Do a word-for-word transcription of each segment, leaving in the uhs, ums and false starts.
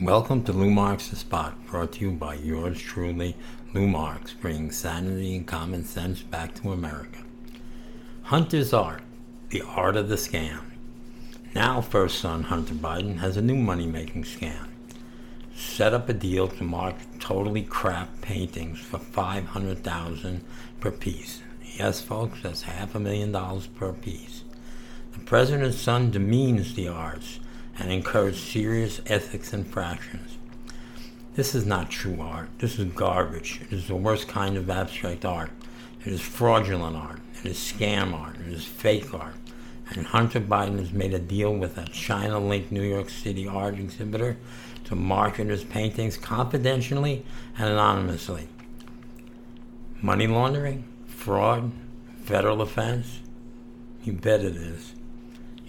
Welcome to Lou Marks The Spot, brought to you by yours truly, Lou Marks, bringing sanity and common sense back to America. Hunter's Art, the art of the scam. Now first son Hunter Biden has a new money-making scam. Set up a deal to market totally crap paintings for five hundred thousand dollars per piece. Yes, folks, that's half a million dollars per piece. The president's son demeans the arts and encourage serious ethics infractions. This is not true art. This is garbage. It is the worst kind of abstract art. It is fraudulent art. It is scam art. It is fake art. And Hunter Biden has made a deal with a China Link New York City art exhibitor to market his paintings confidentially and anonymously. Money laundering? Fraud? Federal offense? You bet it is.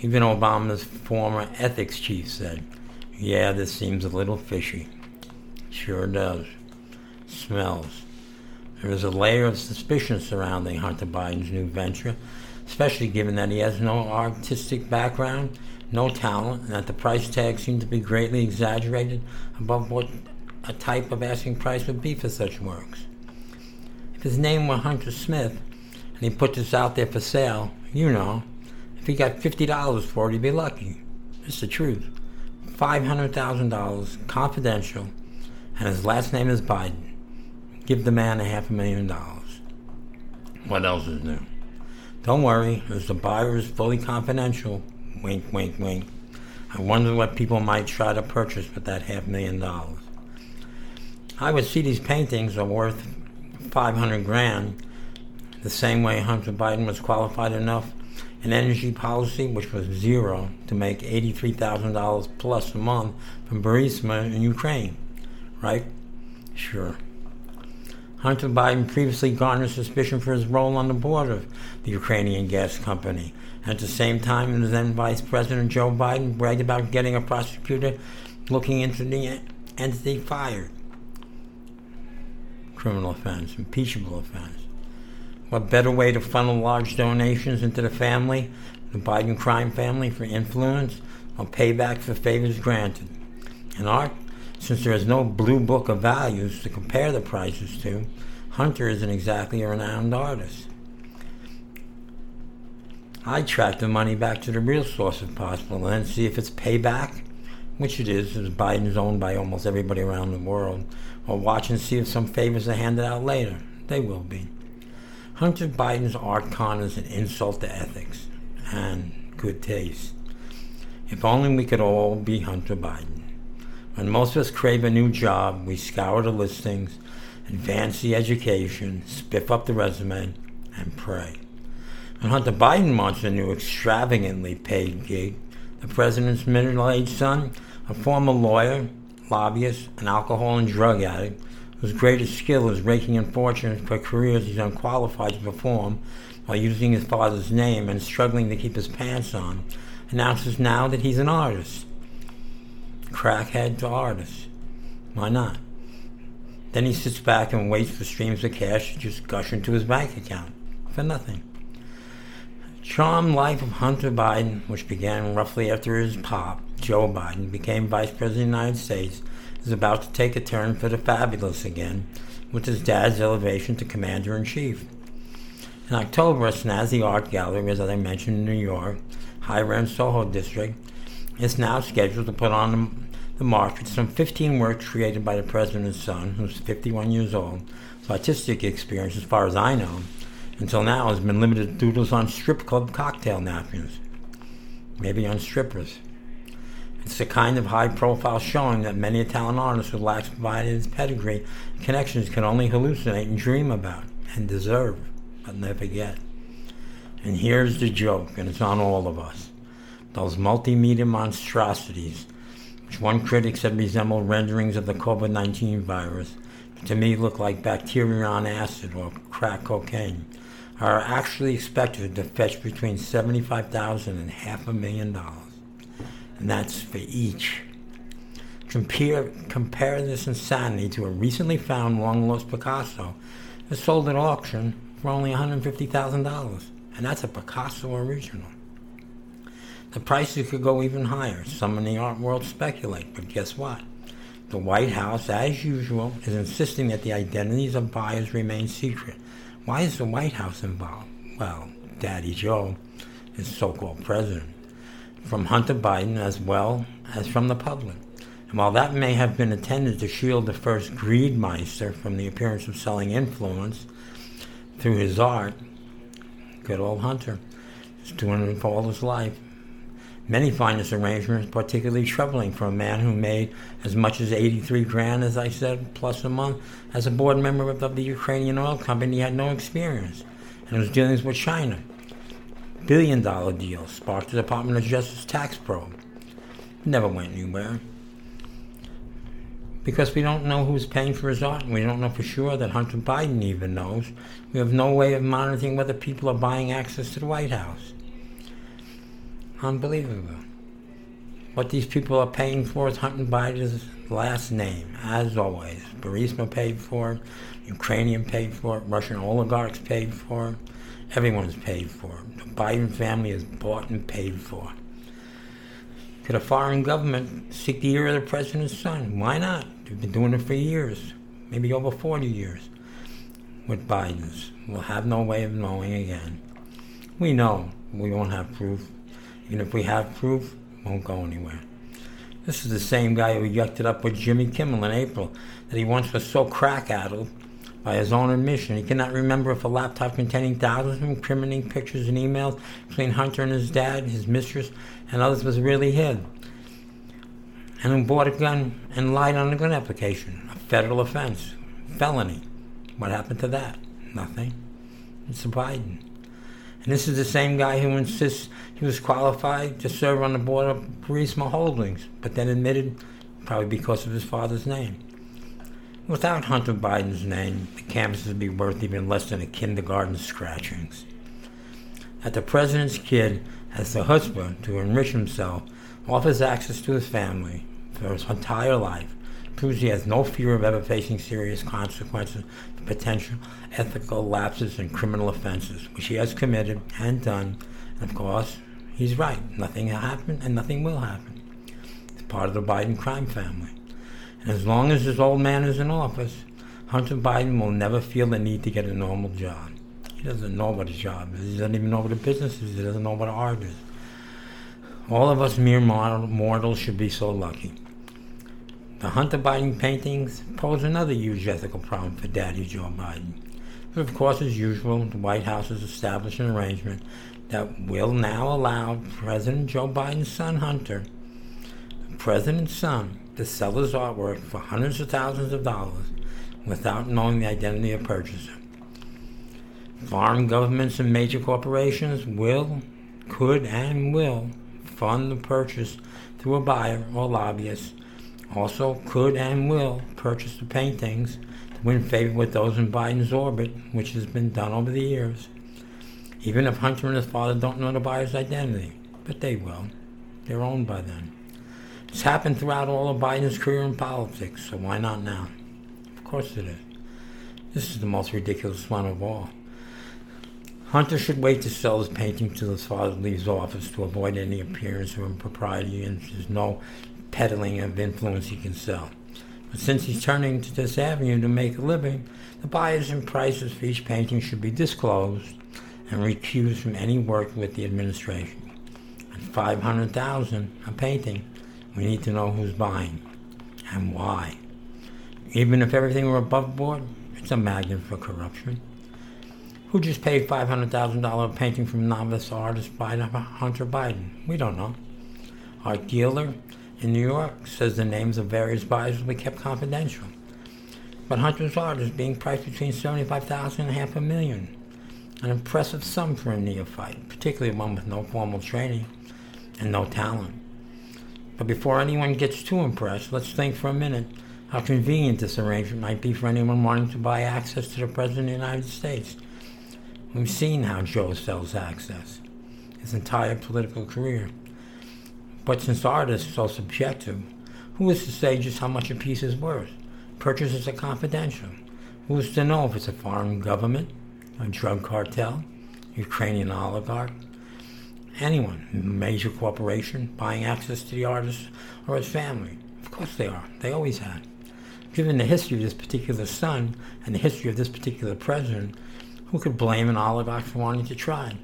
Even Obama's former ethics chief said, yeah, this seems a little fishy. Sure does. Smells. There is a layer of suspicion surrounding Hunter Biden's new venture, especially given that he has no artistic background, no talent, and that the price tag seemed to be greatly exaggerated above what a type of asking price would be for such works. If his name were Hunter Smith, and he put this out there for sale, you know, if he got fifty dollars for it, he'd be lucky. It's the truth. five hundred thousand dollars, confidential, and his last name is Biden. Give the man a half a million dollars. What else is new? Don't worry, as the buyer is fully confidential, wink, wink, wink, I wonder what people might try to purchase with that half million dollars. I would see these paintings are worth five hundred grand, the same way Hunter Biden was qualified enough an energy policy, which was zero, to make eighty-three thousand dollars plus a month from Burisma in Ukraine, right? Sure. Hunter Biden previously garnered suspicion for his role on the board of the Ukrainian gas company. At the same time, his then Vice President Joe Biden bragged about getting a prosecutor looking into the entity fired. Criminal offense, impeachable offense. What better way to funnel large donations into the family, the Biden crime family, for influence or payback for favors granted? In art, since there is no blue book of values to compare the prices to, Hunter isn't exactly a renowned artist. I track the money back to the real source if possible and then see if it's payback, which it is, as Biden's owned by almost everybody around the world, or watch and see if some favors are handed out later. They will be. Hunter Biden's art con is an insult to ethics and good taste. If only we could all be Hunter Biden. When most of us crave a new job, we scour the listings, advance the education, spiff up the resume, and pray. When Hunter Biden wants a new extravagantly paid gig, the president's middle-aged son, a former lawyer, lobbyist, an alcohol and drug addict, whose greatest skill is raking in fortunes for careers he's unqualified to perform while using his father's name and struggling to keep his pants on, announces now that he's an artist. Crackhead to artist. Why not? Then he sits back and waits for streams of cash to just gush into his bank account for nothing. Charmed life of Hunter Biden, which began roughly after his pop, Joe Biden, became Vice President of the United States, is about to take a turn for the fabulous again with his dad's elevation to Commander-in-Chief. In October, a snazzy art gallery, as I mentioned, in New York, high-rent Soho District, is now scheduled to put on the market some fifteen works created by the president's son, who's fifty-one years old. His artistic experience, as far as I know, until now has been limited to doodles on strip club cocktail napkins, maybe on strippers. It's the kind of high-profile showing that many Italian artists with lacks provided pedigree connections can only hallucinate and dream about, and deserve, but never get. And here's the joke, and it's on all of us. Those multimedia monstrosities, which one critic said resemble renderings of the covid nineteen virus, but to me look like bacteria on acid or crack cocaine, are actually expected to fetch between seventy-five thousand dollars and half a million dollars. And that's for each. Compare, compare this insanity to a recently found long-lost Picasso that sold at auction for only one hundred fifty thousand dollars, and that's a Picasso original. The prices could go even higher. Some in the art world speculate, but guess what? The White House, as usual, is insisting that the identities of buyers remain secret. Why is the White House involved? Well, Daddy Joe is so-called president, from Hunter Biden as well as from the public. And while that may have been intended to shield the first greedmeister from the appearance of selling influence through his art, good old Hunter is doing it for all his life. Many find this arrangement particularly troubling for a man who made as much as eighty-three grand, as I said, plus a month, as a board member of the, of the Ukrainian oil company. He had no experience, and was dealing with China. Billion-dollar deals sparked the Department of Justice tax probe. Never went anywhere. Because we don't know who's paying for his art, and we don't know for sure that Hunter Biden even knows. We have no way of monitoring whether people are buying access to the White House. Unbelievable. What these people are paying for is Hunter Biden's last name, as always. Burisma paid for it, Ukrainian paid for it, Russian oligarchs paid for it, everyone's paid for it. The Biden family is bought and paid for. Could a foreign government seek the ear of the president's son? Why not? They've been doing it for years, maybe over forty years with Biden's. We'll have no way of knowing again. We know, we won't have proof. Even if we have proof, it won't go anywhere. This is the same guy who yucked it up with Jimmy Kimmel in April, that he once was so crack-addled, by his own admission, he cannot remember if a laptop containing thousands of incriminating pictures and emails between Hunter and his dad, his mistress, and others was really his. And who bought a gun and lied on a gun application, a federal offense, felony. What happened to that? Nothing. It's Biden. And this is the same guy who insists he was qualified to serve on the board of Burisma Holdings, but then admitted, probably because of his father's name. Without Hunter Biden's name, the canvases would be worth even less than a kindergarten scratchings. That the president's kid has the chutzpah to enrich himself, offers access to his family for his entire life, proves he has no fear of ever facing serious consequences for potential ethical lapses and criminal offenses, which he has committed and done. And of course, he's right. Nothing happened and nothing will happen. It's part of the Biden crime family. And as long as this old man is in office, Hunter Biden will never feel the need to get a normal job. He doesn't know what a job is. He doesn't even know what a business is. He doesn't know what art is. All of us mere mortals should be so lucky. The Hunter Biden paintings pose another huge ethical problem for Daddy Joe Biden. But of course, as usual, the White House has established an arrangement that will now allow President Joe Biden's son, Hunter, the president's son, to sell his artwork for hundreds of thousands of dollars without knowing the identity of purchaser. Foreign governments and major corporations will, could, and will fund the purchase through a buyer or lobbyist. Also could and will purchase the paintings to win favor with those in Biden's orbit, which has been done over the years. Even if Hunter and his father don't know the buyer's identity, but they will. They're owned by them. It's happened throughout all of Biden's career in politics, so why not now? Of course it is. This is the most ridiculous one of all. Hunter should wait to sell his painting till his father leaves office to avoid any appearance of impropriety, and there's no peddling of influence he can sell. But since he's turning to this avenue to make a living, the buyers and prices for each painting should be disclosed and recused from any work with the administration. At five hundred thousand dollars a painting, we need to know who's buying and why. Even if everything were above board, it's a magnet for corruption. Who just paid five hundred thousand dollars painting from novice artist Biden, Hunter Biden? We don't know. Our dealer in New York says the names of various buyers will be kept confidential. But Hunter's art is being priced between seventy-five thousand dollars and half a million. An impressive sum for a neophyte, particularly one with no formal training and no talent. But before anyone gets too impressed, let's think for a minute how convenient this arrangement might be for anyone wanting to buy access to the President of the United States. We've seen how Joe sells access, his entire political career. But since art is so subjective, who is to say just how much a piece is worth? Purchases are confidential. Who is to know if it's a foreign government, a drug cartel, Ukrainian oligarch, anyone, major corporation, buying access to the artist or his family? Of course they are. They always have. given the history of this particular son and the history of this particular president, who could blame an oligarch for wanting to try?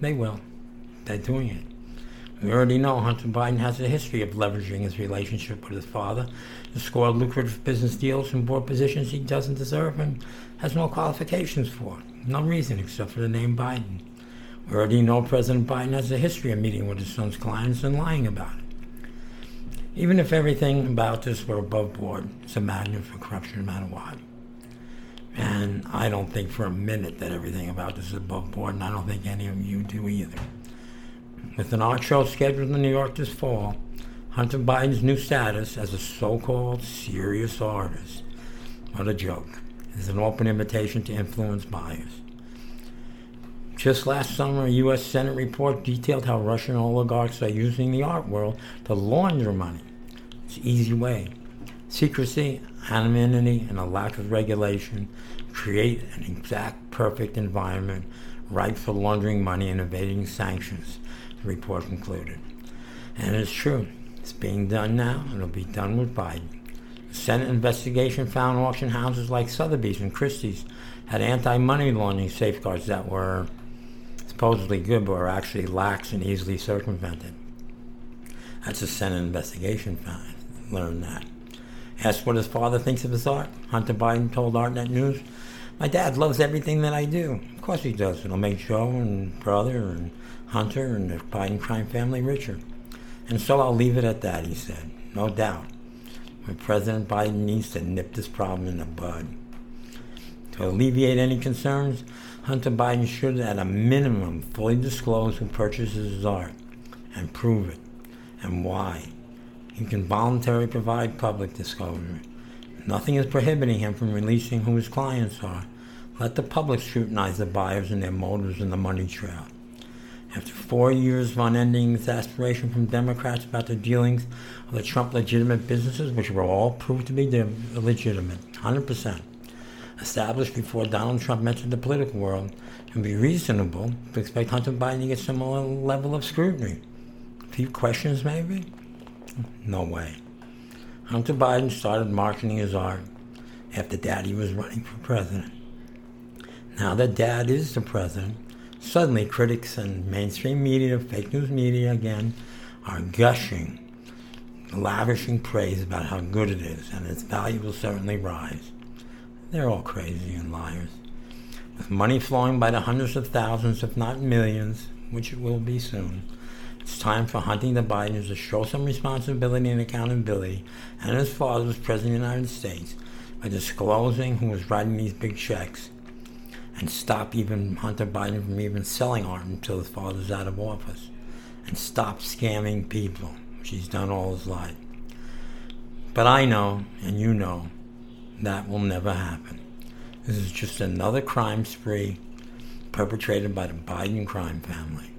They will. They're doing it. We already know Hunter Biden has a history of leveraging his relationship with his father to score lucrative business deals and board positions he doesn't deserve and has no qualifications for, no reason except for the name Biden. We already know President Biden has a history of meeting with his son's clients and lying about it. Even if everything about this were above board, it's a magnet for corruption no matter what. And I don't think for a minute that everything about this is above board, and I don't think any of you do either. With an art show scheduled in New York this fall, Hunter Biden's new status as a so-called serious artist, what a joke, is an open invitation to influence buyers. Just last summer, a U S Senate report detailed how Russian oligarchs are using the art world to launder money. It's an easy way. Secrecy, anonymity, and a lack of regulation create an exact perfect environment ripe for laundering money and evading sanctions, the report concluded. And it's true. It's being done now, and it'll be done with Biden. The Senate investigation found auction houses like Sotheby's and Christie's had anti-money laundering safeguards that were supposedly good but were actually lax and easily circumvented. That's a Senate investigation found. Learned that. Asked what his father thinks of his art, Hunter Biden told ArtNet News, "My dad loves everything that I do. Of course he does. It'll make Joe and brother and Hunter and the Biden crime family richer. And so I'll leave it at that," he said. No doubt. But President Biden needs to nip this problem in the bud. To alleviate any concerns, Hunter Biden should, at a minimum, fully disclose who purchases his art and prove it and why. He can voluntarily provide public disclosure. Nothing is prohibiting him from releasing who his clients are. Let the public scrutinize the buyers and their motives in the money trail. After four years of unending exasperation from Democrats about the dealings of the Trump legitimate businesses, which were all proved to be legitimate, one hundred percent, established before Donald Trump entered the political world, it would be reasonable to expect Hunter Biden to get some level of scrutiny. A few questions, maybe? No way. Hunter Biden started marketing his art after Daddy was running for president. Now that Dad is the president, suddenly critics and mainstream media, fake news media again, are gushing, lavishing praise about how good it is, and its value will certainly rise. They're all crazy and liars. With money flowing by the hundreds of thousands, if not millions, which it will be soon, it's time for Hunting the Bidens to show some responsibility and accountability, and his father as President of the United States, by disclosing who was writing these big checks, and stop even Hunter Biden from even selling art until his father's out of office, and stop scamming people, which he's done all his life. But I know, and you know, that will never happen. This is just another crime spree perpetrated by the Biden crime family.